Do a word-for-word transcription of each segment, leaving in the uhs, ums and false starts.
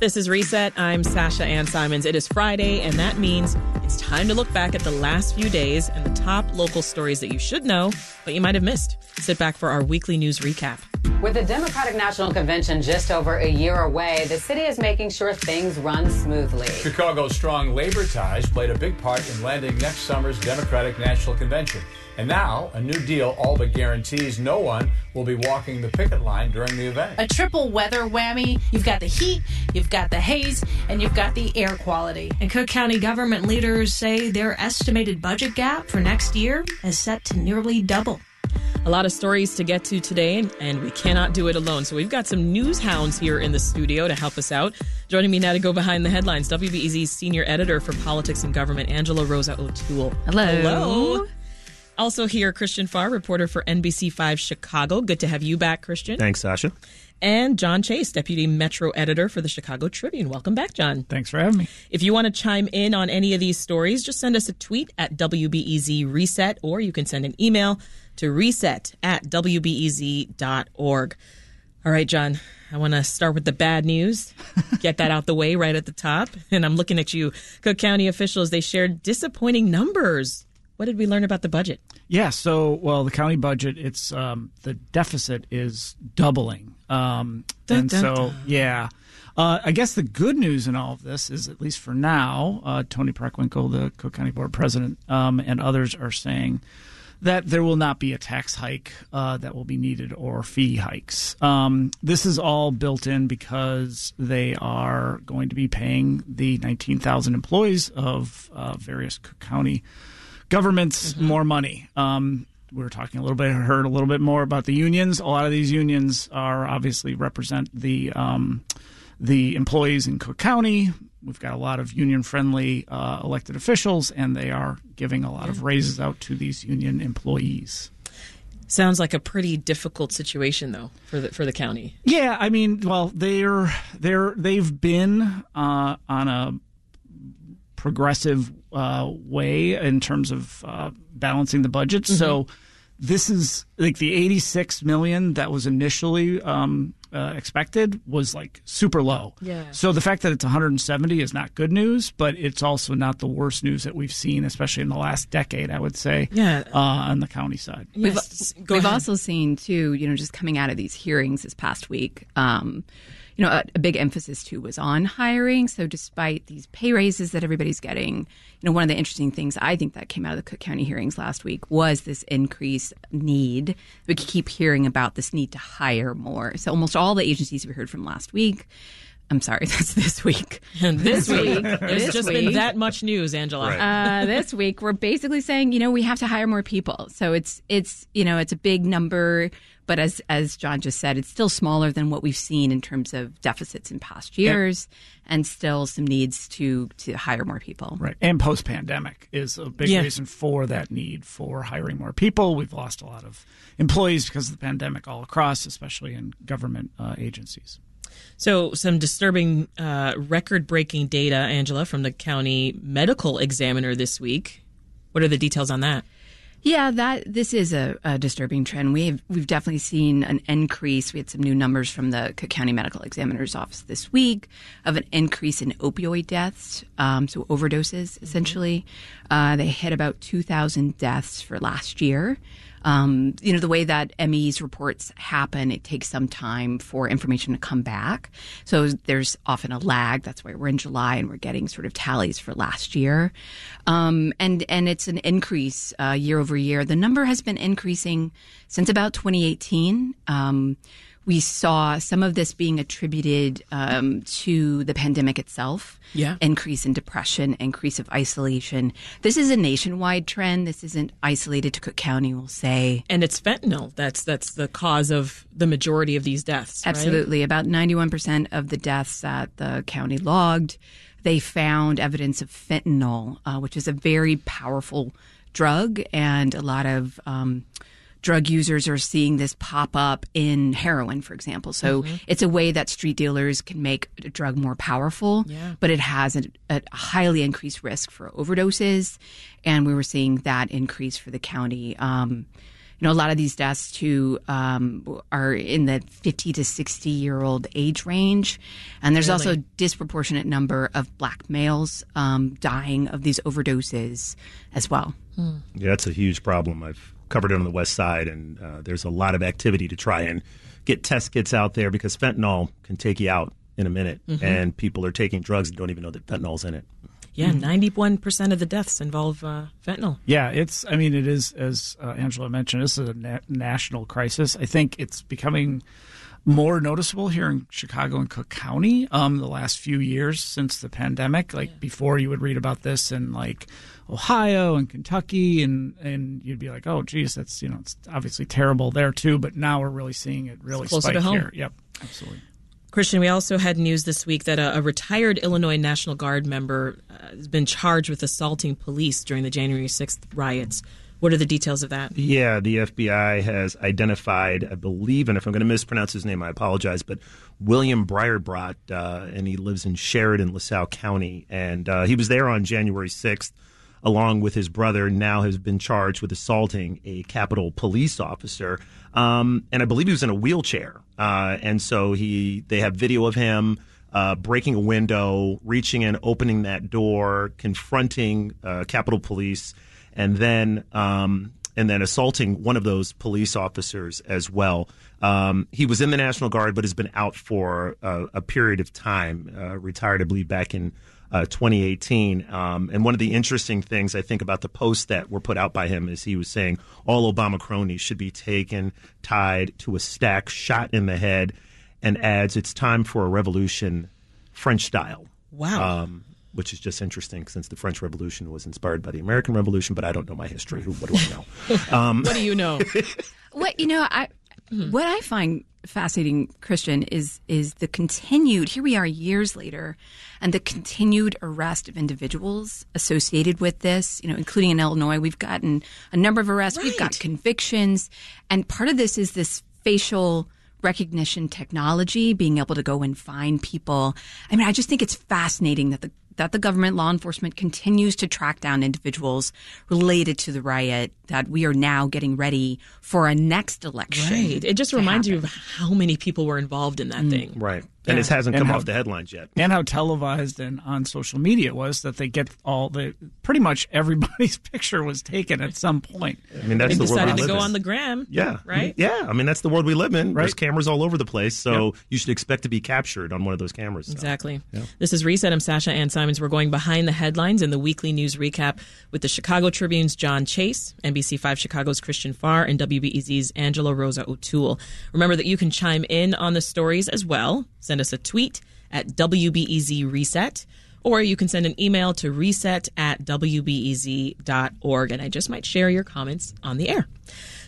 This is Reset. I'm Sasha Ann Simons. It is Friday, and that means it's time to look back at the last few days and the top local stories that you should know, but you might have missed. Sit back for our weekly news recap. With the Democratic National Convention just over a year away, the city is making sure things run smoothly. Chicago's strong labor ties played a big part in landing next summer's Democratic National Convention. And now, a new deal all but guarantees no one will be walking the picket line during the event. A triple weather whammy. You've got the heat, you've got the haze, and you've got the air quality. And Cook County government leaders say their estimated budget gap for next year is set to nearly double. A lot of stories to get to today, and we cannot do it alone. So we've got some news hounds here in the studio to help us out. Joining me now to go behind the headlines, W B E Z's senior editor for politics and government, Angela Rosa O'Toole. Hello. Hello. Also here, Christian Farr, reporter for N B C five Chicago. Good to have you back, Christian. Thanks, Sasha. And John Chase, deputy metro editor for the Chicago Tribune. Welcome back, John. Thanks for having me. If you want to chime in on any of these stories, just send us a tweet at W B E Z Reset, or you can send an email to reset at W B E Z dot org. All right, John, I want to start with the bad news. Get that out the way right at the top. And I'm looking at you. Cook County officials, they shared disappointing numbers. What did we learn about the budget? Yeah, so, well, the county budget, it's um, the deficit is doubling. Um, dun, and dun, so, dun. yeah, uh, I guess the good news in all of this is, at least for now, uh, Tony Preckwinkel, the Cook County Board President, um, and others are saying that there will not be a tax hike uh, that will be needed or fee hikes. Um, this is all built in because they are going to be paying the nineteen thousand employees of uh, various Cook County governments mm-hmm. more money. Um, we were talking a little bit, heard a little bit more about the unions. A lot of these unions are obviously represent the um, the employees in Cook County. We've got a lot of union-friendly uh, elected officials, and they are giving a lot yeah. of raises out to these union employees. Sounds like a pretty difficult situation, though, for the for the county. Yeah, I mean, well, they're they're they've been uh, on a progressive uh, way in terms of uh, balancing the budget. Mm-hmm. So this is like the eighty-six million dollars that was initially um, uh, expected was like super low. Yeah. So the fact that it's one hundred seventy is not good news, but it's also not the worst news that we've seen, especially in the last decade, I would say, yeah. uh, on the county side. Yes. We've, we've also seen, too, you know, just coming out of these hearings this past week, um, you know, a, a big emphasis, too, was on hiring. So despite these pay raises that everybody's getting, you know, one of the interesting things I think that came out of the Cook County hearings last week was this increased need. We keep hearing about this need to hire more. So almost all the agencies we heard from last week. I'm sorry, that's this week. And this week. There's just week, been that much news, Angela. Right. Uh, this week, we're basically saying, you know, we have to hire more people. So it's, it's you know, it's a big number. But as as John just said, it's still smaller than what we've seen in terms of deficits in past years, yeah. and still some needs to to hire more people. Right. And post-pandemic is a big yeah. reason for that need for hiring more people. We've lost a lot of employees because of the pandemic all across, especially in government uh, agencies. So some disturbing uh, record-breaking data, Angela, from the county medical examiner this week. What are the details on that? Yeah, that this is a, a disturbing trend. We've we've definitely seen an increase. We had some new numbers from the Cook County Medical Examiner's Office this week of an increase in opioid deaths, um, so overdoses essentially. Mm-hmm. Uh, they hit about two thousand deaths for last year. Um, you know, the way that M E's reports happen, it takes some time for information to come back. So there's often a lag. That's why we're in July and we're getting sort of tallies for last year. Um, and, and it's an increase uh, year over year. The number has been increasing since about twenty eighteen. Um, we saw some of this being attributed um, to the pandemic itself. Yeah. Increase in depression, increase of isolation. This is a nationwide trend. This isn't isolated to Cook County, we'll say. And it's fentanyl. That's that's the cause of the majority of these deaths, absolutely. Right? About ninety-one percent of the deaths that the county logged, they found evidence of fentanyl, uh, which is a very powerful drug, and a lot of um, drug users are seeing this pop up in heroin, for example. So mm-hmm. it's a way that street dealers can make a drug more powerful, yeah. but it has a, a highly increased risk for overdoses. And we were seeing that increase for the county. Um, you know, a lot of these deaths too um, are in the fifty to sixty year old age range. And there's really? also a disproportionate number of black males um, dying of these overdoses as well. Hmm. Yeah, that's a huge problem. I've covered it on the West Side, and uh, there's a lot of activity to try and get test kits out there because fentanyl can take you out in a minute, mm-hmm. and people are taking drugs and don't even know that fentanyl's in it. Yeah, ninety-one percent of the deaths involve uh, fentanyl. Yeah, it's, I mean, it is, as uh, Angela mentioned, this is a na- national crisis. I think it's becoming more noticeable here in Chicago and Cook County um, the last few years since the pandemic. Like yeah. before, you would read about this in like Ohio and Kentucky, and, and you'd be like, oh, geez, that's, you know, it's obviously terrible there too. But now we're really seeing it really closer spike to home. Here. Yep, absolutely. Christian, we also had news this week that a, a retired Illinois National Guard member uh, has been charged with assaulting police during the January sixth riots. What are the details of that? Yeah, the F B I has identified, I believe, and if I'm going to mispronounce his name, I apologize, but William Breyerbrot, uh, and he lives in Sheridan, LaSalle County. And uh, he was there on January sixth, along with his brother, now has been charged with assaulting a Capitol police officer. Um, and I believe he was in a wheelchair. Uh, and so he they have video of him uh, breaking a window, reaching in, opening that door, confronting uh, Capitol Police, and then um, and then assaulting one of those police officers as well. Um, he was in the National Guard, but has been out for a, a period of time, uh, retired, I believe, back in Uh, twenty eighteen. Um, and one of the interesting things I think about the posts that were put out by him is he was saying all Obama cronies should be taken, tied to a stack, shot in the head, and adds, it's time for a revolution French style. Wow. Um, which is just interesting since the French Revolution was inspired by the American Revolution, but I don't know my history. Who, what do I know? Um, what do you know? What, you know, I, mm-hmm. what I find fascinating, Christian, is is the continued, here we are years later, and the continued arrest of individuals associated with this, you know, including in Illinois. We've gotten a number of arrests. Right. We've got convictions. And part of this is this facial recognition technology, being able to go and find people. I mean, I just think it's fascinating that the that the government, law enforcement, continues to track down individuals related to the riot, that we are now getting ready for a next election. Right. It just reminds happen. you of how many people were involved in that mm. thing. Right. And yeah. it hasn't and come how, off the headlines yet. And how televised and on social media it was that they get all the – pretty much everybody's picture was taken at some point. I mean, that's they the world we live in. They decided to go on the gram. Yeah. Right? Yeah. I mean, that's the world we live in. Right? There's cameras all over the place, so yep. you should expect to be captured on one of those cameras. So. Exactly. Yeah. This is Reset. I'm Sasha Ann Simons. We're going behind the headlines in the weekly news recap with the Chicago Tribune's John Chase, N B C five Chicago's Christian Farr, and W B E Z's Angela Rosa O'Toole. Remember that you can chime in on the stories as well. Send us a tweet at W B E Z Reset, or you can send an email to reset at W B E Z dot org. And I just might share your comments on the air.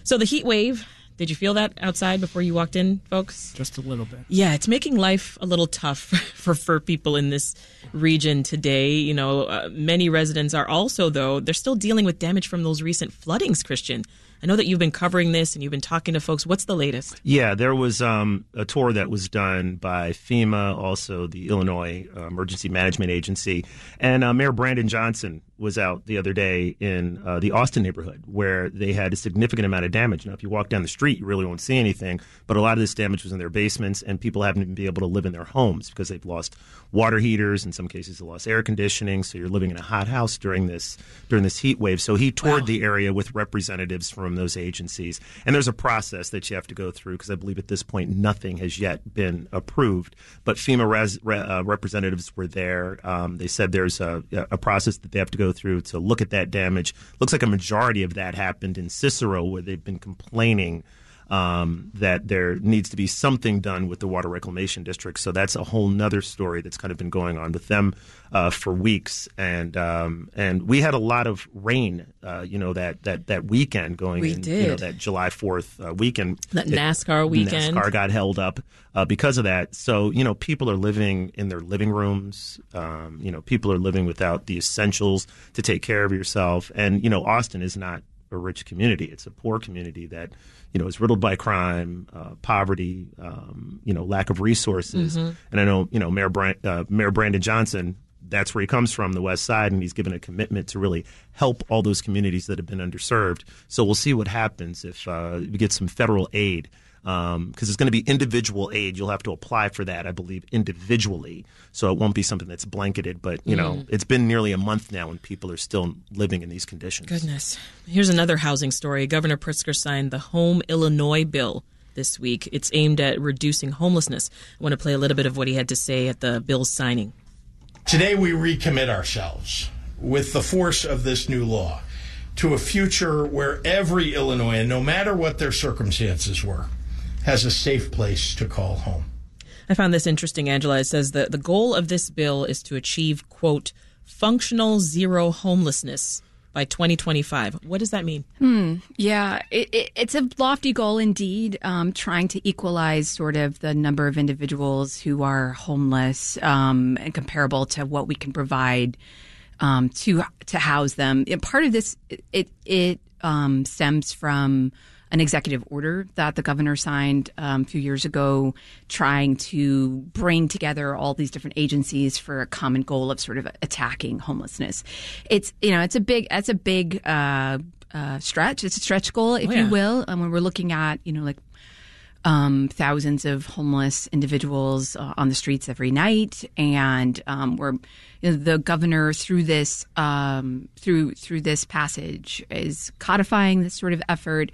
So the heat wave, did you feel that outside before you walked in, folks? Just a little bit. Yeah, it's making life a little tough for, for people in this region today. You know, uh, many residents are also, though, they're still dealing with damage from those recent floodings, Christian. I know that you've been covering this and you've been talking to folks. What's the latest? Yeah, there was um, a tour that was done by FEMA, also the Illinois uh, Emergency Management Agency. And uh, Mayor Brandon Johnson was out the other day in uh, the Austin neighborhood where they had a significant amount of damage. Now, if you walk down the street, you really won't see anything. But a lot of this damage was in their basements, and people haven't even been able to live in their homes because they've lost water heaters. In some cases, they lost air conditioning. So you're living in a hot house during this during this heat wave. So he toured wow. the area with representatives from those agencies. And there's a process that you have to go through because I believe at this point nothing has yet been approved. But FEMA res, re, uh, representatives were there. Um, they said there's a, a process that they have to go through to look at that damage. Looks like a majority of that happened in Cicero, where they've been complaining um, that there needs to be something done with the Water Reclamation District. So that's a whole nother story that's kind of been going on with them uh, for weeks. And um, and we had a lot of rain, uh, you know, that that that weekend going we in, did. you know, that July fourth uh, weekend. That NASCAR it, weekend. NASCAR got held up uh, because of that. So, you know, people are living in their living rooms. Um, you know, people are living without the essentials to take care of yourself. And, you know, Austin is not a rich community. It's a poor community that, you know, is riddled by crime, uh, poverty, um, you know, lack of resources. Mm-hmm. And I know, you know, Mayor, Brand- uh, Mayor Brandon Johnson that's where he comes from, the West Side, and he's given a commitment to really help all those communities that have been underserved. So we'll see what happens if uh, we get some federal aid, because um, it's going to be individual aid. You'll have to apply for that, I believe, individually. So it won't be something that's blanketed. But, you know, mm. it's been nearly a month now and people are still living in these conditions. Goodness. Here's another housing story. Governor Pritzker signed the Home Illinois bill this week. It's aimed at reducing homelessness. I want to play a little bit of what he had to say at the bill's signing. Today we recommit ourselves with the force of this new law to a future where every Illinoisan, no matter what their circumstances were, has a safe place to call home. I found this interesting, Angela. It says that the goal of this bill is to achieve, quote, functional zero homelessness by twenty twenty-five. What does that mean? Hmm. Yeah, it, it, it's a lofty goal indeed, um, trying to equalize sort of the number of individuals who are homeless um, and comparable to what we can provide um, to to house them. And part of this, it, it um, stems from an executive order that the governor signed um, a few years ago, trying to bring together all these different agencies for a common goal of sort of attacking homelessness. It's, you know, it's a big, that's a big uh, uh, stretch. It's a stretch goal, if oh, yeah. you will. And when we're looking at, you know, like um, thousands of homeless individuals uh, on the streets every night, and um, we're you know, the governor through this um, through through this passage is codifying this sort of effort.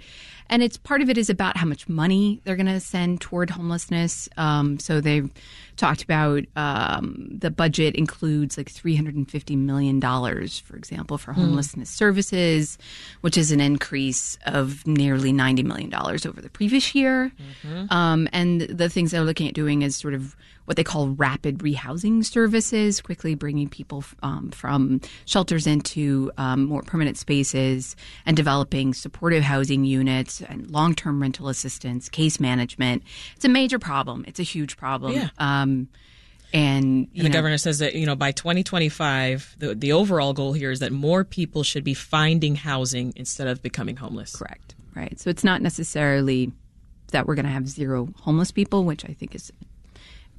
And it's part of it is about how much money they're going to send toward homelessness. Um, so they've talked about um, the budget includes like three hundred fifty million dollars, for example, for homelessness mm. services, which is an increase of nearly ninety million dollars over the previous year. Mm-hmm. Um, and the things they're looking at doing is sort of what they call rapid rehousing services, quickly bringing people um, from shelters into um, more permanent spaces, and developing supportive housing units and long-term rental assistance, case management. It's a major problem. It's a huge problem. Yeah. Um, and and the know, governor says that, you know, by twenty twenty-five, the, the overall goal here is that more people should be finding housing instead of becoming homeless. Correct. Right. So it's not necessarily that we're going to have zero homeless people, which I think is...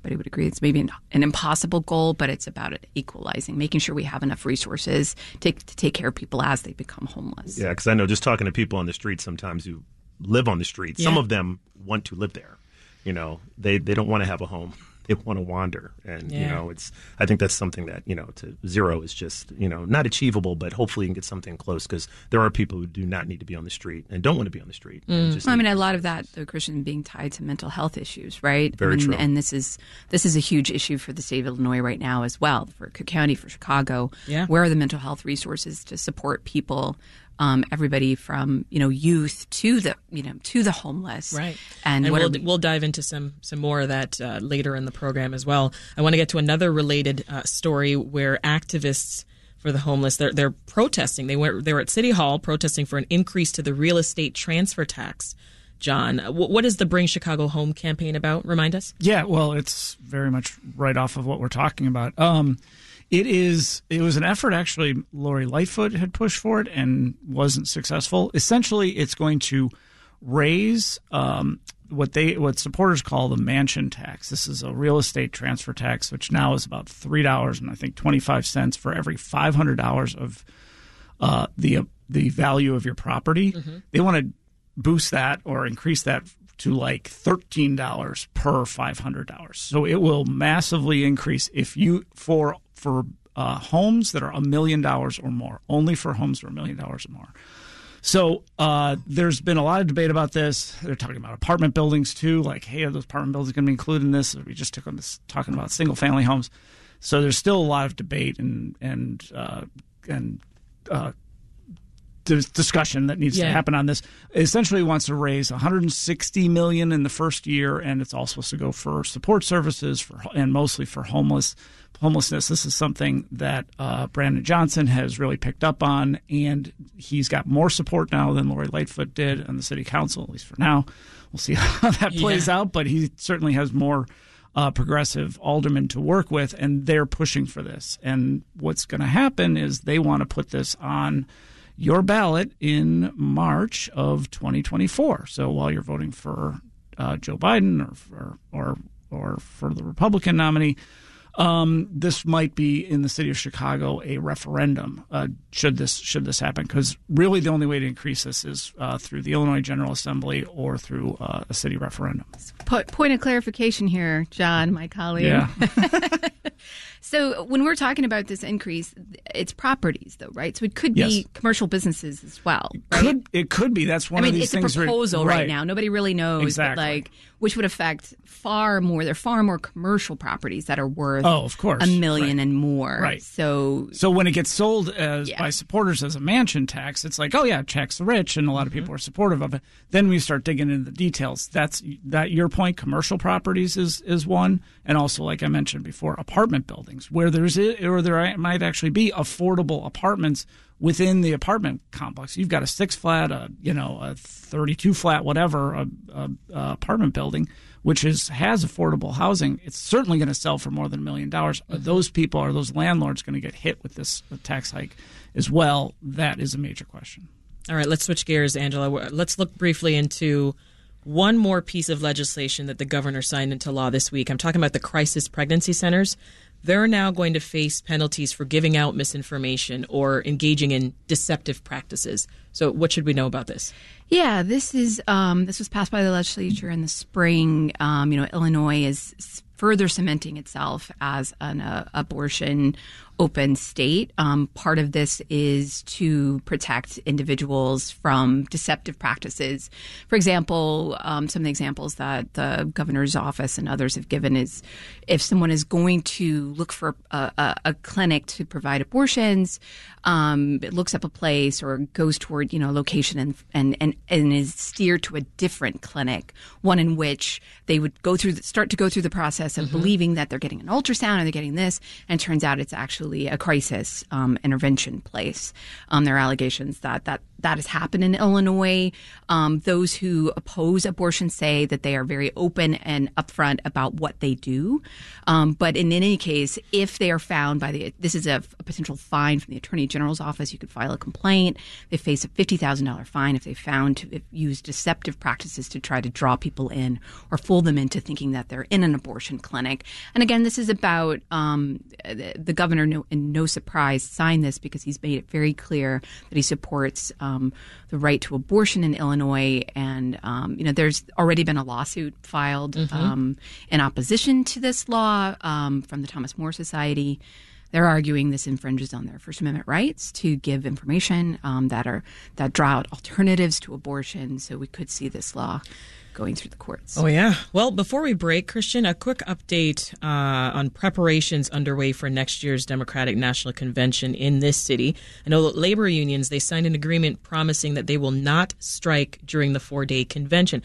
But I would agree it's maybe an, an impossible goal, but it's about it equalizing, making sure we have enough resources to, to take care of people as they become homeless. Yeah, because I know just talking to people on the streets sometimes who live on the streets, yeah. some of them want to live there. You know, they, they don't want to have a home. They want to wander. And, yeah. you know, it's I think that's something that, you know, to zero is just, you know, not achievable, but hopefully you can get something close, because there are people who do not need to be on the street and don't want to be on the street. Mm. Just well, I mean, a lot of that, though, Christian, being tied to mental health issues, right? Very and, true. And this is this is a huge issue for the state of Illinois right now as well, for Cook County, for Chicago. Yeah. Where are the mental health resources to support people? Um, everybody from, you know, youth to the, you know, to the homeless. Right. And, and we'll, we- we'll dive into some some more of that uh, later in the program as well. I want to get to another related uh, story where activists for the homeless, they're, they're protesting. They were, they were at City Hall protesting for an increase to the real estate transfer tax. John, what is the Bring Chicago Home campaign about? Remind us. Yeah, well, it's very much right off of what we're talking about. Um It is. It was an effort, actually, Lori Lightfoot had pushed for it and wasn't successful. Essentially, it's going to raise um, what they what supporters call the mansion tax. This is a real estate transfer tax, which now is about three dollars and I think twenty five cents for every five hundred dollars of uh, the uh, the value of your property. Mm-hmm. They want to boost that or increase that to like thirteen dollars per five hundred dollars. So it will massively increase if you for for uh, homes that are a million dollars or more, only for homes that are a million dollars or more. So uh, there's been a lot of debate about this. They're talking about apartment buildings, too. Like, hey, are those apartment buildings going to be included in this? We just took on this talking about single-family homes. So there's still a lot of debate and and uh, and uh, dis- discussion that needs yeah. to happen on this. It essentially wants to raise one hundred sixty million dollars in the first year, and it's also supposed to go for support services for and mostly for homeless Homelessness. This is something that uh, Brandon Johnson has really picked up on, and he's got more support now than Lori Lightfoot did on the city council, at least for now. We'll see how that plays yeah. out, but he certainly has more uh, progressive aldermen to work with, and they're pushing for this. And what's going to happen is they want to put this on your ballot in March of twenty twenty-four. So while you're voting for uh, Joe Biden or, or, or, or for the Republican nominee, Um, this might be in the city of Chicago a referendum. Uh, should this should this happen? Because really, the only way to increase this is uh, through the Illinois General Assembly or through uh, a city referendum. Point of clarification here, John, my colleague. Yeah. So when we're talking about this increase, it's properties, though, right? So it could yes. be commercial businesses as well. Right? It could, it could be. That's one I mean, of these things. It's a proposal right. right now. Nobody really knows, exactly. but like, which would affect far more. There are far more commercial properties that are worth oh, of course. a million right. and more. Right. So, so when it gets sold as yeah. by supporters as a mansion tax, it's like, oh yeah, tax the rich, and a lot of people mm-hmm. are supportive of it. Then we start digging into the details. That's that. Your point. Commercial properties is is one, and also, like I mentioned before, apartment buildings. Where there's it, or there might actually be affordable apartments within the apartment complex. You've got a six flat, a you know a thirty-two flat, whatever, a, a, a apartment building which is has affordable housing. It's certainly going to sell for more than a million dollars. Are those people, are those landlords going to get hit with this tax hike as well? That is a major question. All right, let's switch gears, Angela. Let's look briefly into one more piece of legislation that the governor signed into law this week. I'm talking about the crisis pregnancy centers. They're now going to face penalties for giving out misinformation or engaging in deceptive practices. So what should we know about this? Yeah, this is um, this was passed by the legislature in the spring. Um, you know, Illinois is further cementing itself as an uh, abortion open state. Um, part of this is to protect individuals from deceptive practices. For example, um, some of the examples that the governor's office and others have given is if someone is going to look for a, a, a clinic to provide abortions, um, it looks up a place or goes toward, you know, location and, and, and, and is steered to a different clinic, one in which they would go through, the, start to go through the process of mm-hmm. believing that they're getting an ultrasound and they're getting this, and it turns out it's actually a crisis um, intervention place. Um, there are allegations that that, that has happened in Illinois. Um, those who oppose abortion say that they are very open and upfront about what they do. Um, but in any case, if they are found by the – this is a, a potential fine from the Attorney General's office. You could file a complaint. They face a fifty thousand dollars fine if they found to use deceptive practices to try to draw people in or fool them into thinking that they're in an abortion clinic. And again, this is about um, the, the governor – No, and no surprise, signed this because he's made it very clear that he supports um, the right to abortion in Illinois. And, um, you know, there's already been a lawsuit filed mm-hmm. um, in opposition to this law um, from the Thomas More Society. They're arguing this infringes on their First Amendment rights to give information um, that are that draw out alternatives to abortion. So we could see this law going through the courts. Oh, yeah. Well, before we break, Christian, a quick update uh, on preparations underway for next year's Democratic National Convention in this city. I know that labor unions, they signed an agreement promising that they will not strike during the four-day convention.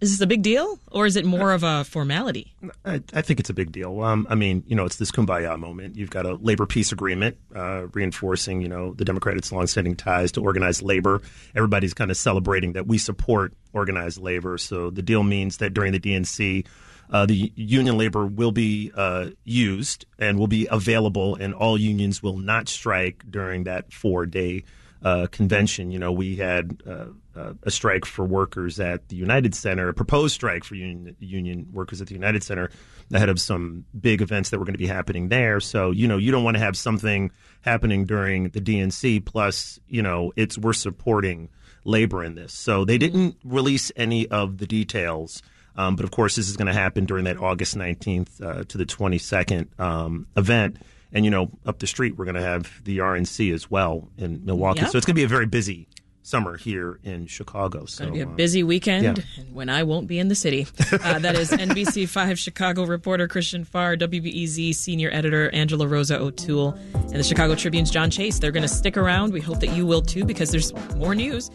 Is this a big deal, or is it more of a formality? I, I think it's a big deal. Um, I mean, you know, it's this kumbaya moment. You've got a labor peace agreement uh, reinforcing, you know, the Democrats' longstanding ties to organized labor. Everybody's kind of celebrating that we support organized labor. So the deal means that during the D N C, uh, the union labor will be uh, used and will be available, and all unions will not strike during that four-day Uh, convention. You know, we had uh, uh, a strike for workers at the United Center, a proposed strike for union, union workers at the United Center ahead of some big events that were going to be happening there. So, you know, you don't want to have something happening during the D N C. Plus, you know, it's we're supporting labor in this. So they didn't release any of the details. Um, but of course, this is going to happen during that August nineteenth uh, to the twenty-second um, event. And, you know, up the street, we're going to have the R N C as well in Milwaukee. Yep. So it's going to be a very busy summer here in Chicago. It's going to so, be a busy weekend yeah. and when I won't be in the city. Uh, that is N B C five Chicago reporter Christian Farr, W B E Z senior editor Angela Rosa O'Toole, and the Chicago Tribune's John Chase. They're going to stick around. We hope that you will, too, because there's more news.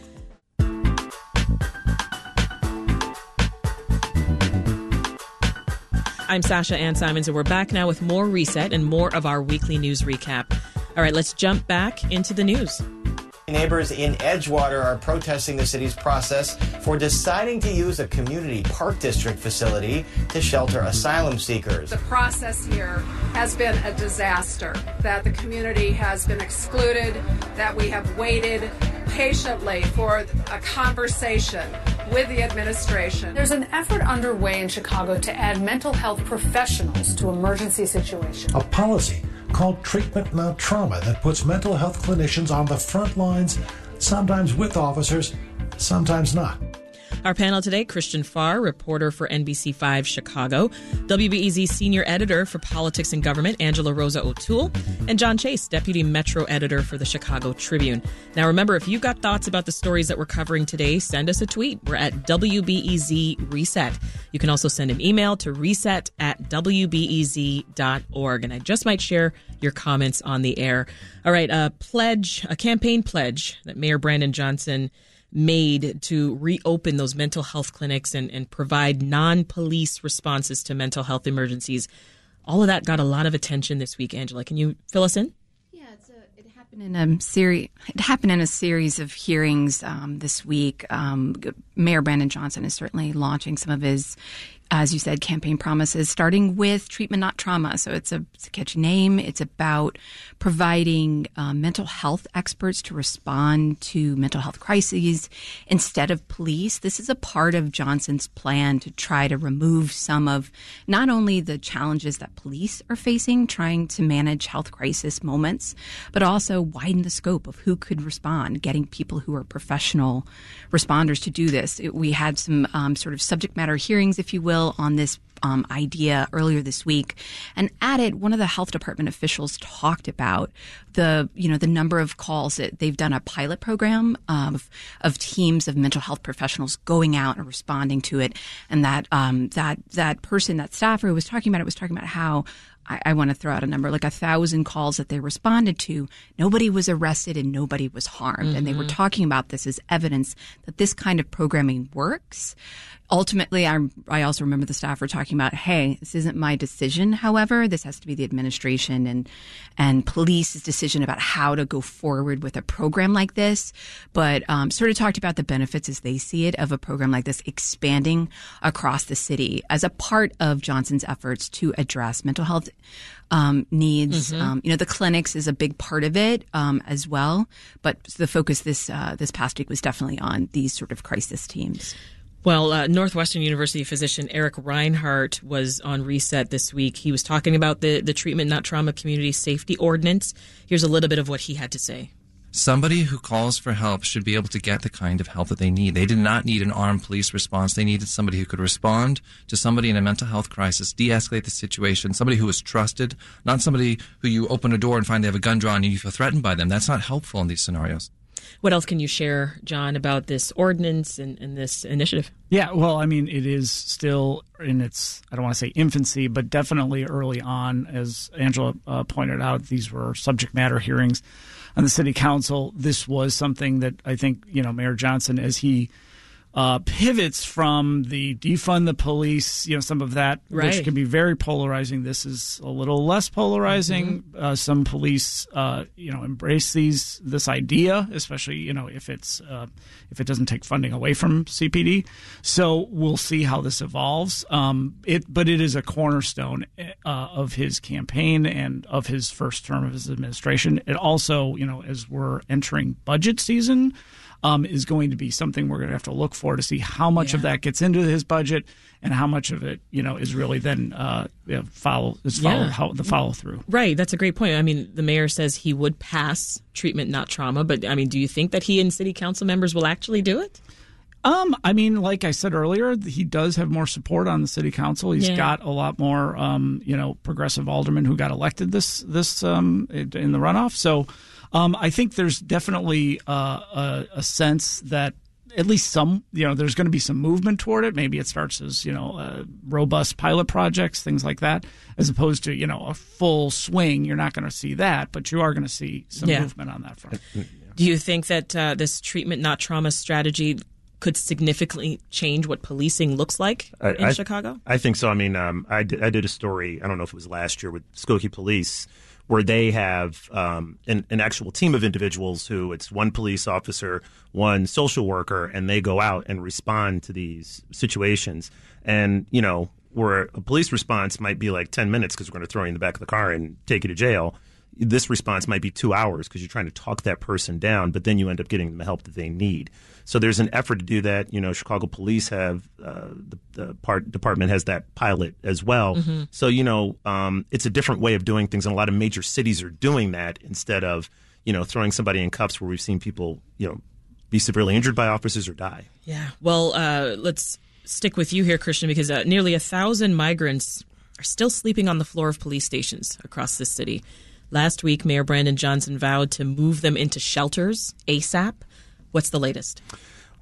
I'm Sasha Ann Simons, and we're back now with more Reset and more of our weekly news recap. All right, let's jump back into the news. Neighbors in Edgewater are protesting the city's process for deciding to use a community park district facility to shelter asylum seekers. The process here has been a disaster, that the community has been excluded, that we have waited patiently for a conversation with the administration. There's an effort underway in Chicago to add mental health professionals to emergency situations. A policy called Treatment Not Trauma that puts mental health clinicians on the front lines, sometimes with officers, sometimes not. Our panel today, Christian Farr, reporter for N B C five Chicago, W B E Z senior editor for politics and government, Angela Rosa O'Toole, and John Chase, deputy metro editor for the Chicago Tribune. Now, remember, if you've got thoughts about the stories that we're covering today, send us a tweet. We're at W B E Z Reset. You can also send an email to reset at W B E Z dot org. And I just might share your comments on the air. All right, a pledge, a campaign pledge that Mayor Brandon Johnson made to reopen those mental health clinics and, and provide non-police responses to mental health emergencies. All of that got a lot of attention this week. Angela, can you fill us in? Yeah, it's a, it happened in a series. It happened in a series of hearings um, this week. Um, Mayor Brandon Johnson is certainly launching some of his, as you said, campaign promises, starting with Treatment Not Trauma. So it's a, it's a catchy name. It's about providing uh, mental health experts to respond to mental health crises instead of police. This is a part of Johnson's plan to try to remove some of not only the challenges that police are facing, trying to manage health crisis moments, but also widen the scope of who could respond, getting people who are professional responders to do this. It, we had some um, sort of subject matter hearings, if you will, on this um, idea earlier this week. And at it, one of the health department officials talked about the, you know, the number of calls that they've done a pilot program of, of teams of mental health professionals going out and responding to it. And that, um, that, that person, that staffer who was talking about it was talking about how I, I want to throw out a number, like a thousand calls that they responded to. Nobody was arrested and nobody was harmed. Mm-hmm. And they were talking about this as evidence that this kind of programming works. Ultimately, I, I also remember the staffer talking about, hey, this isn't my decision. However, this has to be the administration and and police's decision about how to go forward with a program like this. But um, sort of talked about the benefits as they see it of a program like this expanding across the city as a part of Johnson's efforts to address mental health Um, needs. Mm-hmm. Um, you know, the clinics is a big part of it um, as well. But the focus this uh, this past week was definitely on these sort of crisis teams. Well, uh, Northwestern University physician Eric Reinhart was on Reset this week. He was talking about the, the Treatment Not Trauma Community Safety Ordinance. Here's a little bit of what he had to say. Somebody who calls for help should be able to get the kind of help that they need. They did not need an armed police response. They needed somebody who could respond to somebody in a mental health crisis, de-escalate the situation, somebody who is trusted, not somebody who you open a door and find they have a gun drawn and you feel threatened by them. That's not helpful in these scenarios. What else can you share, John, about this ordinance and, and this initiative? Yeah, well, I mean, it is still in its, I don't want to say infancy, but definitely early on. As Angela uh, pointed out, these were subject matter hearings on the city council. This was something that I think, you know, Mayor Johnson, as he uh, pivots from the defund the police, you know, some of that, right, which can be very polarizing. This is a little less polarizing. Mm-hmm. Uh, some police, uh, you know, embrace these this idea, especially, you know, if it's uh, if it doesn't take funding away from C P D. So we'll see how this evolves. Um, it, but it is a cornerstone uh, of his campaign and of his first term of his administration. It also, you know, as we're entering budget season, Um, is going to be something we're going to have to look for to see how much yeah. of that gets into his budget and how much of it, you know, is really then uh, you know, follow is follow yeah. how, the follow through. Right. That's a great point. I mean, the mayor says he would pass Treatment Not Trauma, but I mean, do you think that he and city council members will actually do it? Um, I mean, like I said earlier, he does have more support on the city council. He's yeah. got a lot more, um, you know, progressive aldermen who got elected this this um, in the runoff. So. Um, I think there's definitely uh, a, a sense that at least some, you know, there's going to be some movement toward it. Maybe it starts as, you know, uh, robust pilot projects, things like that, as opposed to, you know, a full swing. You're not going to see that, but you are going to see some yeah. movement on that front. Yeah. Do you think that uh, this Treatment Not Trauma strategy could significantly change what policing looks like I, in I, Chicago? I think so. I mean, um, I, did, I did a story, I don't know if it was last year, with Skokie Police, where they have um, an, an actual team of individuals who it's one police officer, one social worker, and they go out and respond to these situations. And, you know, where a police response might be like ten minutes because we're going to throw you in the back of the car and take you to jail, this response might be two hours because you're trying to talk that person down, but then you end up getting them the help that they need. So there's an effort to do that. You know, Chicago police have uh, the, the part department has that pilot as well. Mm-hmm. So, you know, um, it's a different way of doing things. And a lot of major cities are doing that instead of, you know, throwing somebody in cuffs where we've seen people, you know, be severely injured by officers or die. Yeah. Well, uh, let's stick with you here, Christian, because uh, nearly a thousand migrants are still sleeping on the floor of police stations across the city. Last week, Mayor Brandon Johnson vowed to move them into shelters ASAP. What's the latest?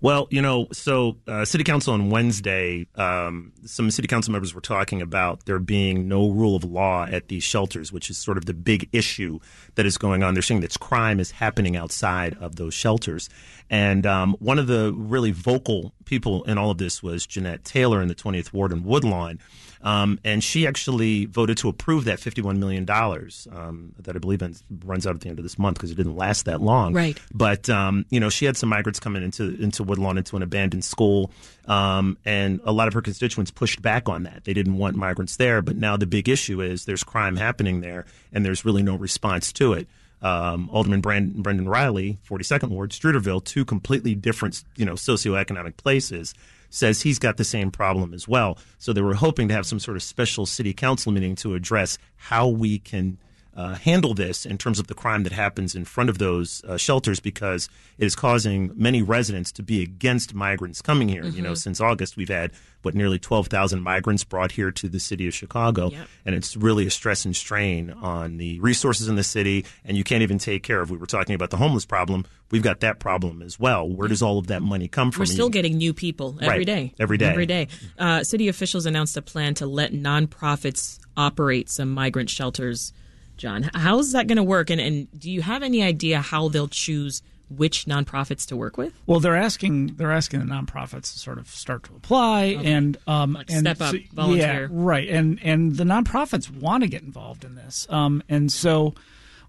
Well, you know, so uh, City Council on Wednesday, um, some City Council members were talking about there being no rule of law at these shelters, which is sort of the big issue that is going on. They're saying that crime is happening outside of those shelters. And um, one of the really vocal people in all of this was Jeanette Taylor in the twentieth Ward in Woodlawn. Um, and she actually voted to approve that fifty-one million dollars um, that I believe runs out at the end of this month because it didn't last that long. Right. But, um, you know, she had some migrants coming into into Woodlawn, into an abandoned school. Um, and a lot of her constituents pushed back on that. They didn't want migrants there. But now the big issue is there's crime happening there and there's really no response to it. Um, Alderman Brandon, Brendan Riley, forty-second Ward, Streeterville, two completely different, you know, socioeconomic places, says he's got the same problem as well. So they were hoping to have some sort of special city council meeting to address how we can uh, handle this in terms of the crime that happens in front of those uh, shelters, because it is causing many residents to be against migrants coming here. Mm-hmm. You know, since August, we've had what nearly twelve thousand migrants brought here to the city of Chicago. Yep. And it's really a stress and strain on the resources in the city, and you can't even take care of. We were talking about the homeless problem. We've got that problem as well. Where does all of that money come from? We're still getting new people every right. day. Every day. Every day. Uh, city officials announced a plan to let nonprofits operate some migrant shelters. John, how is that going to work? And, and do you have any idea how they'll choose which nonprofits to work with? Well, they're asking they're asking the nonprofits to sort of start to apply okay. and um like and step up, so, volunteer, yeah, right? And and the nonprofits want to get involved in this, um, and so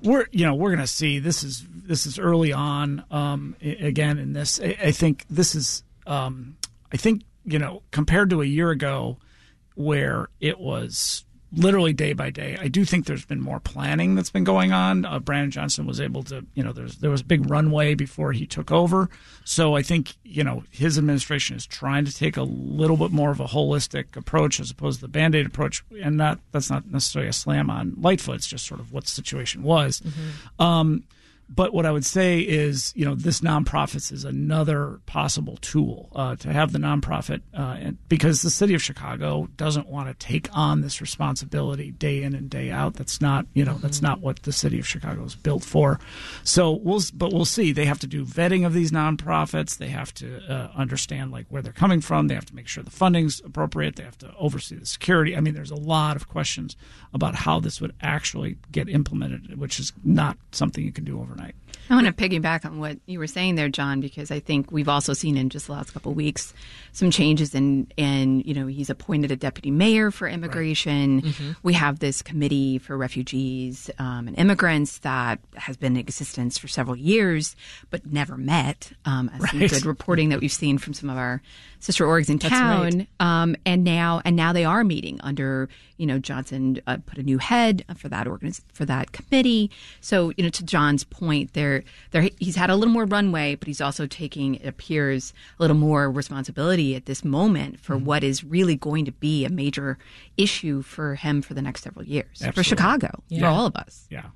we're you know we're going to see this is this is early on um, again in this. I, I think this is um, I think you know compared to a year ago where it was literally day by day. I do think there's been more planning that's been going on. Uh, Brandon Johnson was able to, you know, there's there was a big runway before he took over. So I think, you know, his administration is trying to take a little bit more of a holistic approach as opposed to the Band-Aid approach. And not that's not necessarily a slam on Lightfoot. It's just sort of what the situation was. Mm-hmm. Um, but what I would say is, you know, this nonprofits is another possible tool uh, to have the nonprofit, uh, and, because the city of Chicago doesn't want to take on this responsibility day in and day out. That's not, you know, mm-hmm. that's not what the city of Chicago is built for. So we'll, but we'll see. They have to do vetting of these nonprofits. They have to uh, understand like where they're coming from. They have to make sure the funding's appropriate. They have to oversee the security. I mean, there's a lot of questions about how this would actually get implemented, which is not something you can do over. Overnight. I want to piggyback on what you were saying there, John, because I think we've also seen in just the last couple of weeks some changes in, in you know, he's appointed a deputy mayor for immigration. Right. Mm-hmm. We have this committee for refugees um, and immigrants that has been in existence for several years, but never met, um, as right. some good reporting that we've seen from some of our sister orgs in town. Right. Um, and now and now they are meeting under, you know, Johnson uh, put a new head for that organiz- for that committee. So, you know, to John's point, there There, he's had a little more runway, but he's also taking, it appears, a little more responsibility at this moment for mm-hmm. what is really going to be a major issue for him for the next several years. Absolutely. For Chicago, yeah. for all of us. Yeah,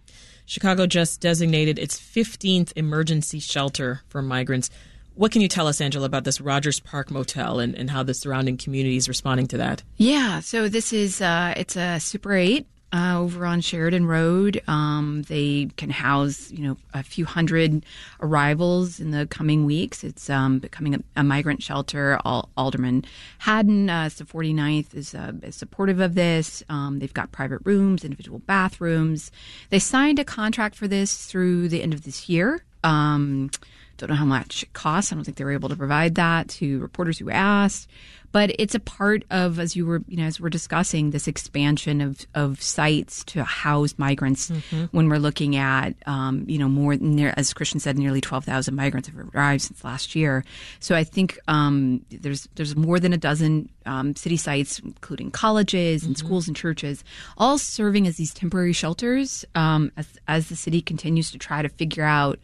Chicago just designated its fifteenth emergency shelter for migrants. What can you tell us, Angela, about this Rogers Park Motel and, and how the surrounding community is responding to that? Yeah, so this is uh, it's a Super eight. Uh, over on Sheridan Road. Um, they can house, you know, a few hundred arrivals in the coming weeks. It's um, becoming a, a migrant shelter. Al- Alderman Haddon, uh, the forty-ninth, is, uh, is supportive of this. Um, they've got private rooms, individual bathrooms. They signed a contract for this through the end of this year. Um, don't know how much it costs. I don't think they were able to provide that to reporters who asked. But it's a part of, as you were, you know, as we're discussing, this expansion of, of sites to house migrants. Mm-hmm. When we're looking at, um, you know, more near, as Christian said, nearly twelve thousand migrants have arrived since last year. So I think um, there's there's more than a dozen um, city sites, including colleges and mm-hmm. schools and churches, all serving as these temporary shelters um, as, as the city continues to try to figure out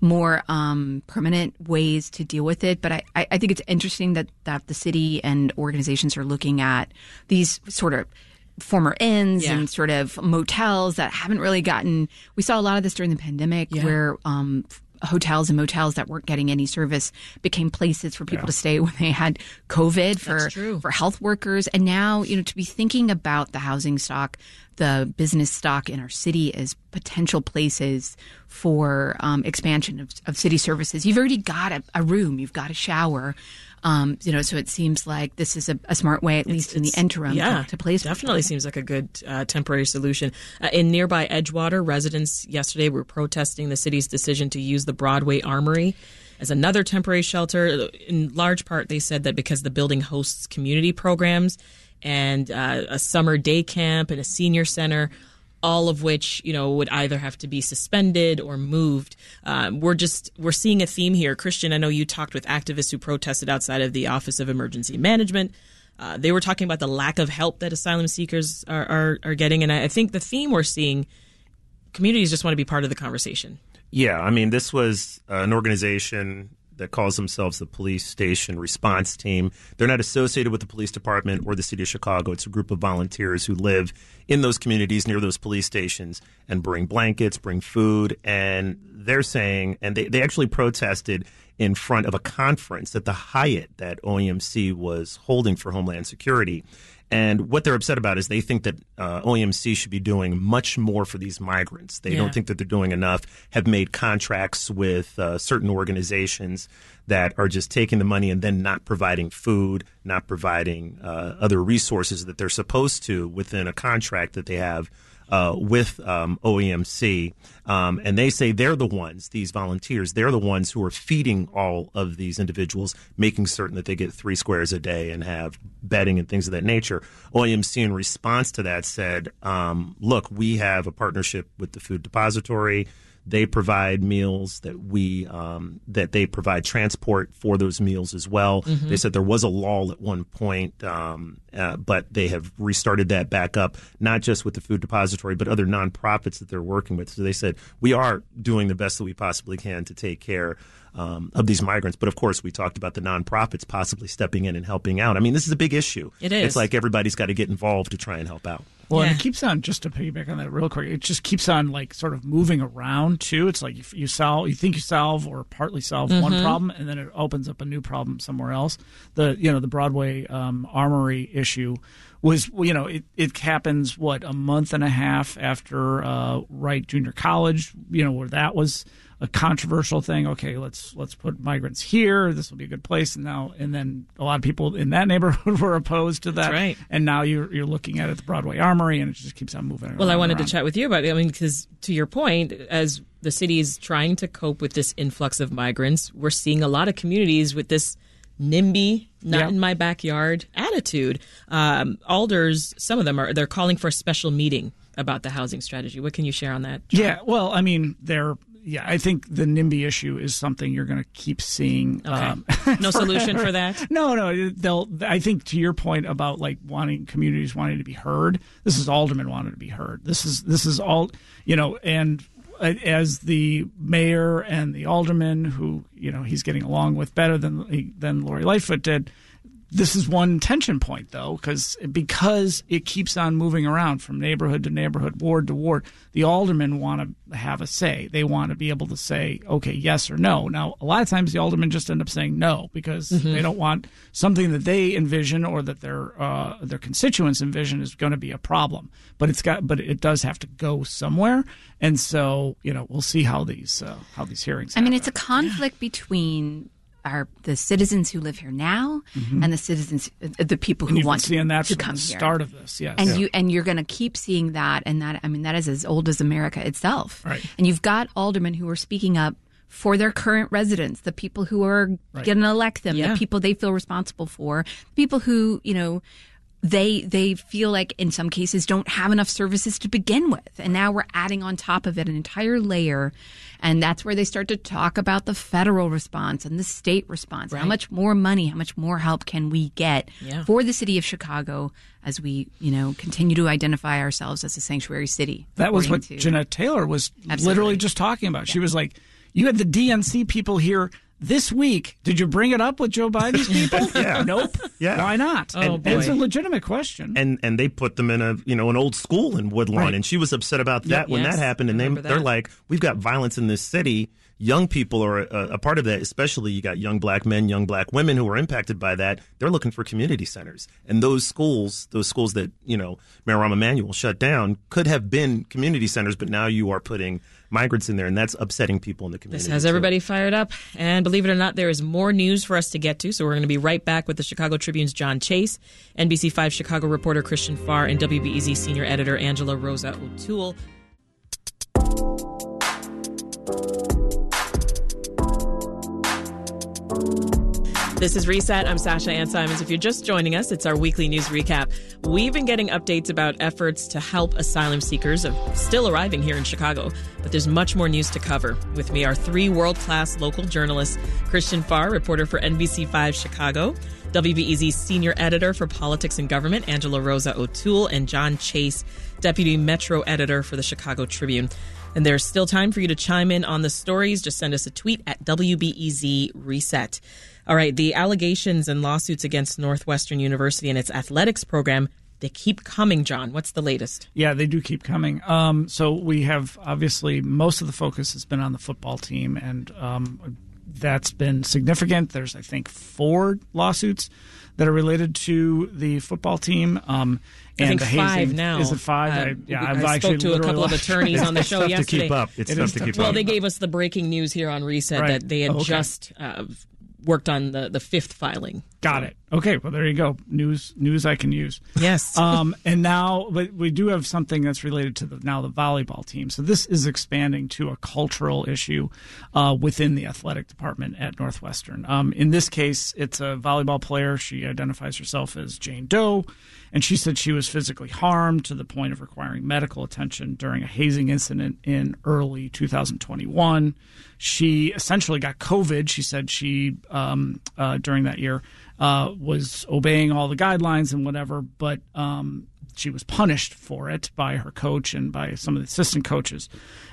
more um, permanent ways to deal with it. But I, I think it's interesting that, that the city and organizations are looking at these sort of former inns yeah. and sort of motels that haven't really gotten – we saw a lot of this during the pandemic yeah. where um, – hotels and motels that weren't getting any service became places for people yeah. to stay when they had COVID for, for health workers. And now, you know, to be thinking about the housing stock, the business stock in our city as potential places for um, expansion of, of city services. You've already got a, a room. You've got a shower. Um, you know, so it seems like this is a, a smart way, at it's, least in the interim, yeah, to, to place. Definitely seems like a good uh, temporary solution. Uh, in nearby Edgewater, residents yesterday were protesting the city's decision to use the Broadway Armory as another temporary shelter. In large part, they said that because the building hosts community programs and uh, a summer day camp and a senior center, all of which, you know, would either have to be suspended or moved. Uh, we're just we're seeing a theme here. Christian, I know you talked with activists who protested outside of the Office of Emergency Management. Uh, they were talking about the lack of help that asylum seekers are, are, are getting. And I think the theme we're seeing, communities just want to be part of the conversation. Yeah, I mean, this was an organization that calls themselves the Police Station Response Team. They're not associated with the police department or the city of Chicago. It's a group of volunteers who live in those communities near those police stations and bring blankets, bring food. And they're saying, and they, they actually protested in front of a conference at the Hyatt that O E M C was holding for Homeland Security. And what they're upset about is they think that uh, O E M C should be doing much more for these migrants. They yeah. don't think that they're doing enough, have made contracts with uh, certain organizations that are just taking the money and then not providing food, not providing uh, other resources that they're supposed to within a contract that they have uh, with um, O E M C. Um, and they say they're the ones, these volunteers, they're the ones who are feeding all of these individuals, making certain that they get three squares a day and have bedding and things of that nature. O E M C, in response to that, said, um, look, we have a partnership with the Food Depository. They provide meals that we um, that they provide transport for those meals as well. Mm-hmm. They said there was a lull at one point, um, uh, but they have restarted that back up, not just with the Food Depository, but other nonprofits that they're working with. So they said we are doing the best that we possibly can to take care um, of these migrants. But, of course, we talked about the nonprofits possibly stepping in and helping out. I mean, this is a big issue. It is. It's like everybody's got to get involved to try and help out. Well, yeah. and it keeps on, just to piggyback on that real quick, it just keeps on, like, sort of moving around, too. It's like you, you solve, you think you solve or partly solve mm-hmm. one problem, and then it opens up a new problem somewhere else. The, you know, the Broadway um, Armory issue was, you know, it, it happens, what, a month and a half after uh, Wright Junior College, you know, where that was a controversial thing. Okay, let's let's put migrants here. This will be a good place. And now, and then a lot of people in that neighborhood were opposed to that. That's right. And now you're you're looking at it, the Broadway Armory, and it just keeps on moving. Well, I wanted to chat with you about it. I mean, because to your point, as the city is trying to cope with this influx of migrants, we're seeing a lot of communities with this NIMBY, not yeah. in my backyard attitude. Um, alders, some of them are they're calling for a special meeting about the housing strategy. What can you share on that, John? Yeah. Well, I mean, they're. Yeah, I think the NIMBY issue is something you're going to keep seeing. Okay. Um, no solution for that? No, no. They'll. I think to your point about like wanting communities wanting to be heard, this is aldermen wanting to be heard. This is this is all, you know, and as the mayor and the alderman who, you know, he's getting along with better than than Lori Lightfoot did. This is one tension point, though, because because it keeps on moving around from neighborhood to neighborhood, ward to ward. The aldermen want to have a say. They want to be able to say, okay, yes or no. Now, a lot of times the aldermen just end up saying no because mm-hmm. they don't want something that they envision or that their uh, their constituents envision is going to be a problem. But it's got, but it does have to go somewhere, and so you know we'll see how these uh, how these hearings. I mean, happen. It's a conflict between. Are the citizens who live here now mm-hmm. and the citizens, the people who want to, that to come the here. Start of this, yes. And, yeah. you, and you're going to keep seeing that. And that, I mean, that is as old as America itself. Right. And you've got aldermen who are speaking up for their current residents, the people who are right. going to elect them, yeah. the people they feel responsible for, the people who, you know, they they feel like in some cases don't have enough services to begin with. And now we're adding on top of it an entire layer. And that's where they start to talk about the federal response and the state response. Right. How much more money, how much more help can we get yeah. for the city of Chicago as we, you know, continue to identify ourselves as a sanctuary city? That was what to. Jeanette Taylor was Absolutely. literally just talking about. Yeah. She was like, you had the D N C people here this week. Did you bring it up with Joe Biden's people? yeah. Nope. Yeah. Why not? Oh, and, boy. It's a legitimate question. And and they put them in a you know an old school in Woodlawn, right. and she was upset about that yep, when yes. that happened. And they that. they're like, we've got violence in this city. Young people are a, a part of that. Especially, you got young black men, young black women who are impacted by that. They're looking for community centers, and those schools, those schools that you know Rahm Emanuel shut down, could have been community centers, but now you are putting migrants in there, and that's upsetting people in the community. This has too. everybody fired up, and believe it or not, there is more news for us to get to, so we're going to be right back with the Chicago Tribune's John Chase, N B C five Chicago reporter Christian Farr, and W B E Z senior editor Angela Rosa O'Toole. This is Reset. I'm Sasha Ann Simons. If you're just joining us, it's our weekly news recap. We've been getting updates about efforts to help asylum seekers of still arriving here in Chicago, but there's much more news to cover. With me are three world-class local journalists, Christian Farr, reporter for N B C five Chicago, W B E Z senior editor for politics and government, Angela Rosa O'Toole, and John Chase, deputy metro editor for the Chicago Tribune. And there's still time for you to chime in on the stories. Just send us a tweet at W B E Z Reset. All right, the allegations and lawsuits against Northwestern University and its athletics program, they keep coming, John. What's the latest? Yeah, they do keep coming. Um, so we have, obviously, most of the focus has been on the football team, and um, that's been significant. There's, I think, four lawsuits that are related to the football team. Um, and I think the hazing, five now. Is it five? Uh, I, yeah, I've I spoke to a couple of attorneys on the show yesterday. It's tough to keep up. It's it tough to keep up. Well, they gave us the breaking news here on Reset right. that they had oh, okay. just uh, worked on the, the fifth filing. Got it. Okay, well, there you go. News news I can use. Yes. um, and now but we do have something that's related to the, now the volleyball team. So this is expanding to a cultural issue uh, within the athletic department at Northwestern. Um, in this case, it's a volleyball player. She identifies herself as Jane Doe, and she said she was physically harmed to the point of requiring medical attention during a hazing incident in early two thousand twenty-one. She essentially got COVID. She said she, um, uh, during that year, uh, was obeying all the guidelines and whatever, but um, she was punished for it by her coach and by some of the assistant coaches,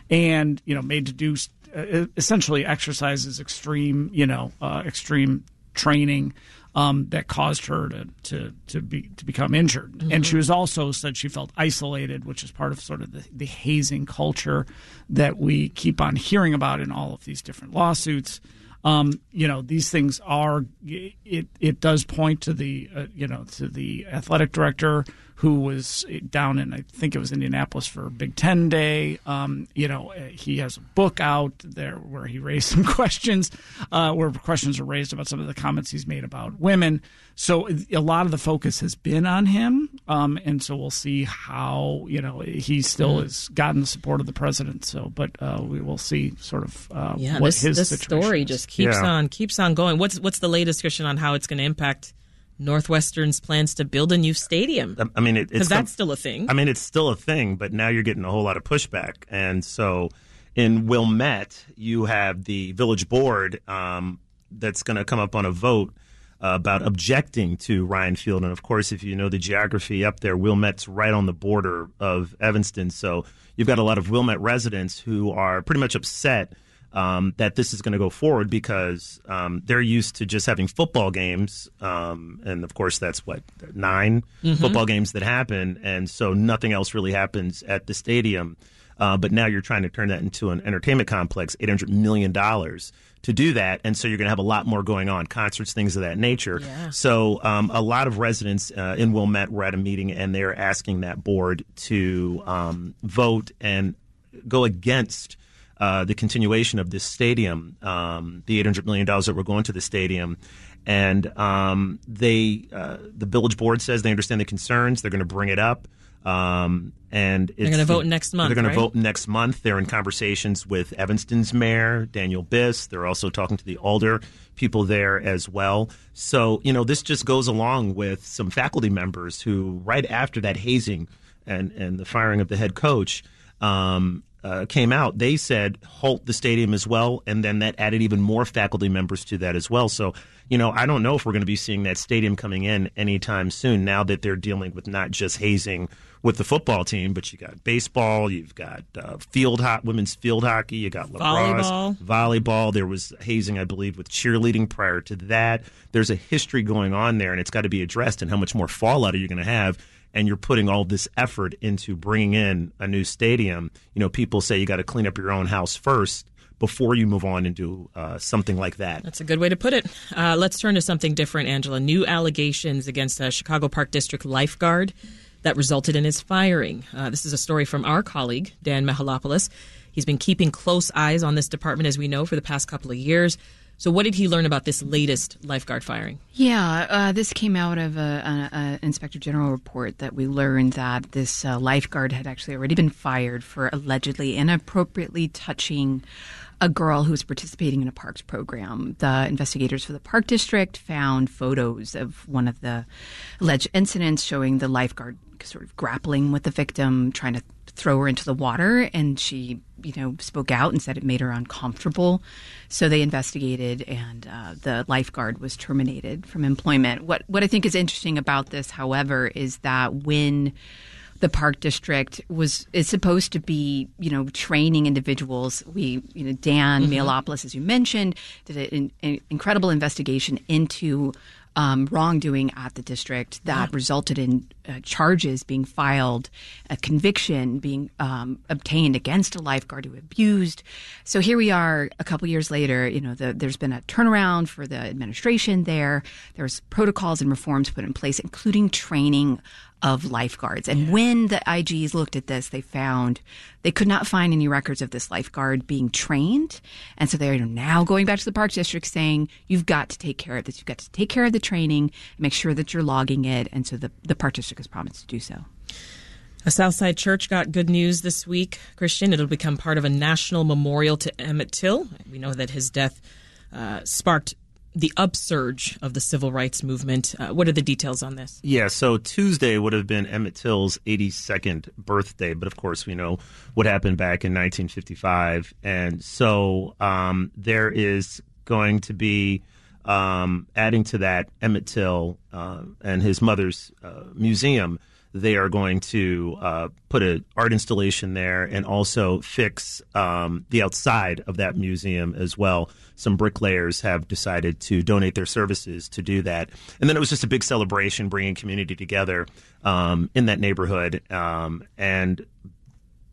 and, you know, made to do uh, essentially exercises, extreme, you know, uh, extreme training um, that caused her to, to, to, be, to become injured. Mm-hmm. And she was also said she felt isolated, which is part of sort of the, the hazing culture that we keep on hearing about in all of these different lawsuits. Um, you know, these things are it, it does point to the, uh, you know, to the athletic director who was down in, I think it was Indianapolis for Big Ten Day. Um, you know, he has a book out there where he raised some questions, uh, where questions are raised about some of the comments he's made about women. So a lot of the focus has been on him. Um, and so we'll see how, you know, he still has gotten the support of the president. So, but uh, we will see sort of uh, yeah, what this, his this situation story is. Just keeps yeah. on, keeps on going. What's what's the latest, Christian, on how it's going to impact Northwestern's plans to build a new stadium? I mean, it, it's that's still a thing. I mean, it's still a thing, but now you're getting a whole lot of pushback. And so, in Wilmette, you have the village board um, that's going to come up on a vote uh, about objecting to Ryan Field. And of course, if you know the geography up there, Wilmette's right on the border of Evanston, so you've got a lot of Wilmette residents who are pretty much upset Um, that this is going to go forward because um, they're used to just having football games. Um, and, of course, that's, what, nine mm-hmm. football games that happen. And so nothing else really happens at the stadium. Uh, but now you're trying to turn that into an entertainment complex, eight hundred million dollars to do that. And so you're going to have a lot more going on, concerts, things of that nature. Yeah. So um, a lot of residents uh, in Wilmette were at a meeting, and they're asking that board to um, vote and go against Uh, the continuation of this stadium, um, the eight hundred million dollars that we're going to the stadium. And um, they, uh, the village board says they understand the concerns. They're going to bring it up. Um, and it's, they're going to vote next month. They're going right? to vote next month. They're in conversations with Evanston's mayor, Daniel Biss. They're also talking to the alder people there as well. So, you know, this just goes along with some faculty members who, right after that hazing and, and the firing of the head coach, um, Uh, came out, they said, halt the stadium as well. And then that added even more faculty members to that as well. So, you know, I don't know if we're going to be seeing that stadium coming in anytime soon now that they're dealing with not just hazing with the football team, but you got baseball, you've got uh, field hot women's field hockey, you got lacrosse, volleyball. volleyball. There was hazing, I believe, with cheerleading prior to that. There's a history going on there, and it's got to be addressed. And how much more fallout are you going to have? And you're putting all this effort into bringing in a new stadium. You know, people say you got to clean up your own house first before you move on and do uh, something like that. That's a good way to put it. Uh, let's turn to something different, Angela. New allegations against a Chicago Park District lifeguard that resulted in his firing. Uh, this is a story from our colleague, Dan Mehalopoulos. He's been keeping close eyes on this department, as we know, for the past couple of years. So what did he learn about this latest lifeguard firing? Yeah, uh, this came out of an Inspector General report that we learned that this uh, lifeguard had actually already been fired for allegedly inappropriately touching a girl who was participating in a parks program. The investigators for the Park District found photos of one of the alleged incidents showing the lifeguard sort of grappling with the victim, trying to throw her into the water, and she, you know, spoke out and said it made her uncomfortable. So they investigated, and uh, the lifeguard was terminated from employment. What what I think is interesting about this, however, is that when the Park District was is supposed to be, you know, training individuals, we, you know, Dan mm-hmm. Mehalopoulos, as you mentioned, did an, an incredible investigation into Um, wrongdoing at the district that yeah. resulted in uh, charges being filed, a conviction being um, obtained against a lifeguard who abused. So here we are a couple years later, you know, the, there's been a turnaround for the administration there. There's protocols and reforms put in place, including training of lifeguards. And yeah. when the I Gs looked at this, they found they could not find any records of this lifeguard being trained. And so they're now going back to the Park District saying, you've got to take care of this. You've got to take care of the training, make sure that you're logging it. And so the, the Park District has promised to do so. A Southside church got good news this week, Christian. It'll become part of a national memorial to Emmett Till. We know that his death uh, sparked the upsurge of the civil rights movement. Uh, what are the details on this? Yeah, so Tuesday would have been Emmett Till's eighty-second birthday, but of course we know what happened back in nineteen fifty-five. And so um, there is going to be, um, adding to that, Emmett Till uh, and his mother's uh, museum. They are going to uh, put an art installation there and also fix um, the outside of that museum as well. Some bricklayers have decided to donate their services to do that. And then it was just a big celebration, bringing community together um, in that neighborhood. Um, and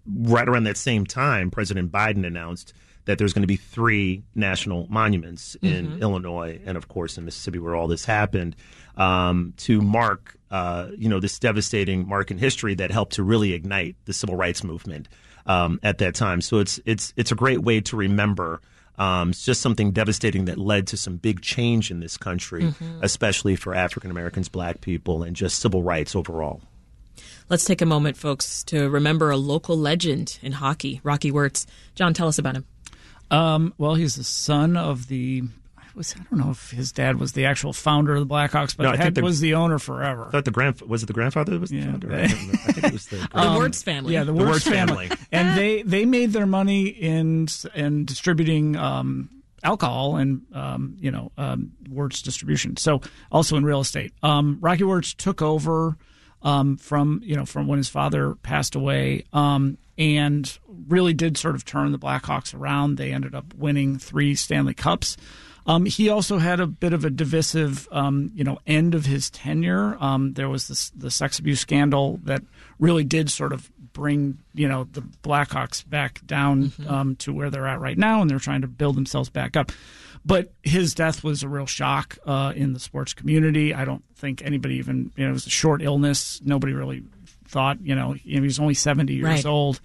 right around that same time, President Biden announced that there's going to be three national monuments in mm-hmm. Illinois and, of course, in Mississippi, where all this happened, um, to mark, uh, you know, this devastating mark in history that helped to really ignite the civil rights movement um, at that time. So it's it's it's a great way to remember. Um, it's just something devastating that led to some big change in this country, mm-hmm. especially for African Americans, Black people, and just civil rights overall. Let's take a moment, folks, to remember a local legend in hockey, Rocky Wirtz. John, tell us about him. Um, well, he's the son of the I was I don't know if his dad was the actual founder of the Blackhawks, but no, I had, think the, was the owner forever. I thought the grand was it the grandfather that was the yeah, founder? They, I, I think it was the, um, the Wirtz family. Yeah, the Wirtz family. And they, they made their money in in distributing um, alcohol and um, you know um, Wirtz distribution. So also in real estate, um, Rocky Wirtz took over um, from you know from when his father passed away. Um, And really did sort of turn the Blackhawks around. They ended up winning three Stanley Cups. Um, he also had a bit of a divisive, um, you know, end of his tenure. Um, there was this, the sex abuse scandal that really did sort of bring, you know, the Blackhawks back down mm-hmm. um, to where they're at right now, and they're trying to build themselves back up. But his death was a real shock uh, in the sports community. I don't think anybody even, you know, it was a short illness. Nobody really thought, you know, he was only seventy years right. old,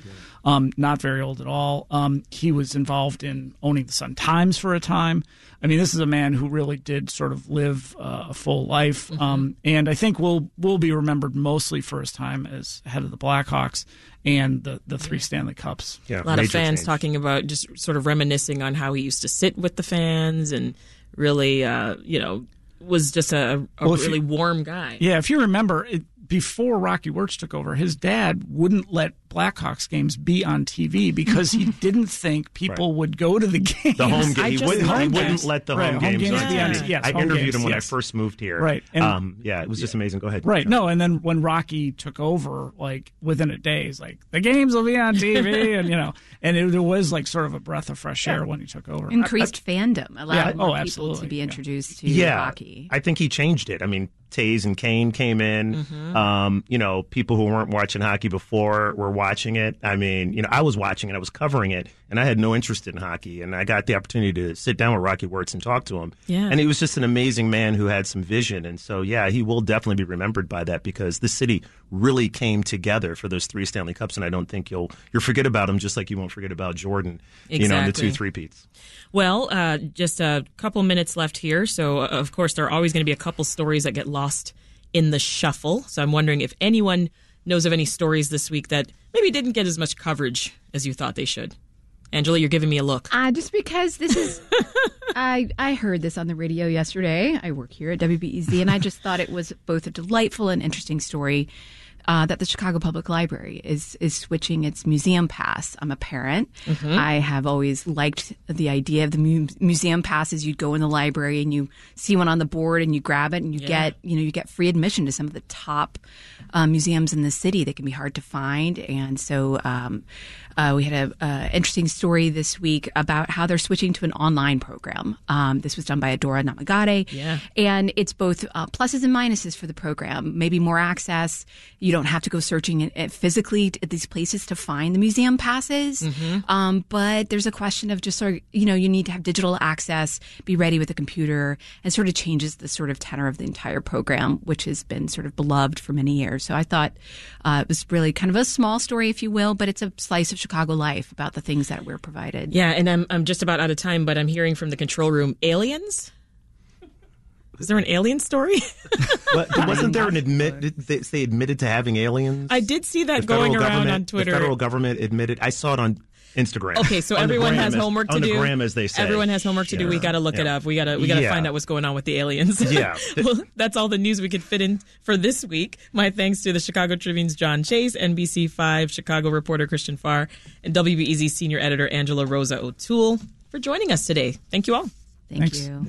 um, not very old at all. Um, he was involved in owning the Sun-Times for a time. I mean, this is a man who really did sort of live uh, a full life. Mm-hmm. Um, and I think we'll we'll be remembered mostly for his time as head of the Blackhawks and the, the three Stanley Cups. Yeah, a lot of fans change. Talking about just sort of reminiscing on how he used to sit with the fans and really, uh, you know, was just a, a well, really you, warm guy. Yeah, if you remember, it, before Rocky Wirtz took over, his dad wouldn't let Blackhawks games be on T V because he didn't think people right. would go to the games. The home game. He wouldn't, home he wouldn't let the right, home, home games on yeah. T V. Yes, I interviewed games, him when yes. I first moved here. Right. And, um, yeah, it was just yeah. amazing. Go ahead. Right. John. No, and then when Rocky took over, like, within a day, he's like, the games will be on T V. and, you know, and it, it was, like, sort of a breath of fresh air yeah. when he took over. Increased I, I, fandom. Allowed yeah, more oh, people to be introduced yeah. to yeah, Rocky. I think he changed it. I mean, Taze and Kane came in. Mm-hmm. Um, you know, people who weren't watching hockey before were watching it. I mean, you know, I was watching it. I was covering it, and I had no interest in hockey. And I got the opportunity to sit down with Rocky Wirtz and talk to him. Yeah. And he was just an amazing man who had some vision. And so, yeah, he will definitely be remembered by that because the city really came together for those three Stanley Cups. And I don't think you'll you'll forget about him, just like you won't forget about Jordan, exactly. you know, and the two three-peats. Well, uh, just a couple minutes left here. So, uh, of course, there are always going to be a couple stories that get lost in the shuffle. So I'm wondering if anyone knows of any stories this week that maybe didn't get as much coverage as you thought they should. Angela, you're giving me a look. Uh, just because this is, I I heard this on the radio yesterday. I work here at W B E Z, and I just thought it was both a delightful and interesting story uh, that the Chicago Public Library is is switching its museum pass. I'm a parent. Mm-hmm. I have always liked the idea of the mu- museum passes. You'd go in the library and you see one on the board and you grab it and you yeah. get you know you get free admission to some of the top uh, museums in the city that can be hard to find. And so um, uh, we had a uh, interesting story this week about how they're switching to an online program. Um, this was done by Adora Namagade, yeah. and it's both uh, pluses and minuses for the program. Maybe more access. You don't have to go searching it, it physically at these places to find the museum passes. Mm-hmm. Um, but there's a question of just sort of, you know, you need to have digital access, be ready with a computer, and sort of changes the sort of tenor of the entire program, which has been sort of beloved for many years. So I thought uh, it was really kind of a small story, if you will, but it's a slice of Chicago life about the things that we're provided. Yeah, and I'm I'm just about out of time, but I'm hearing from the control room, aliens? Is there an alien story? But wasn't there an admit? Did they, they admitted to having aliens? I did see that going around on Twitter. The federal government admitted. I saw it on Instagram. Okay, so everyone has homework to do. On the gram, as they say. Everyone has homework to do. We got to look it up. We got to we got to find out what's going on with the aliens. Yeah. Well, that's all the news we could fit in for this week. My thanks to the Chicago Tribune's John Chase, N B C five Chicago reporter Christian Farr, and W B E Z senior editor Angela Rosa O'Toole for joining us today. Thank you all. Thank you.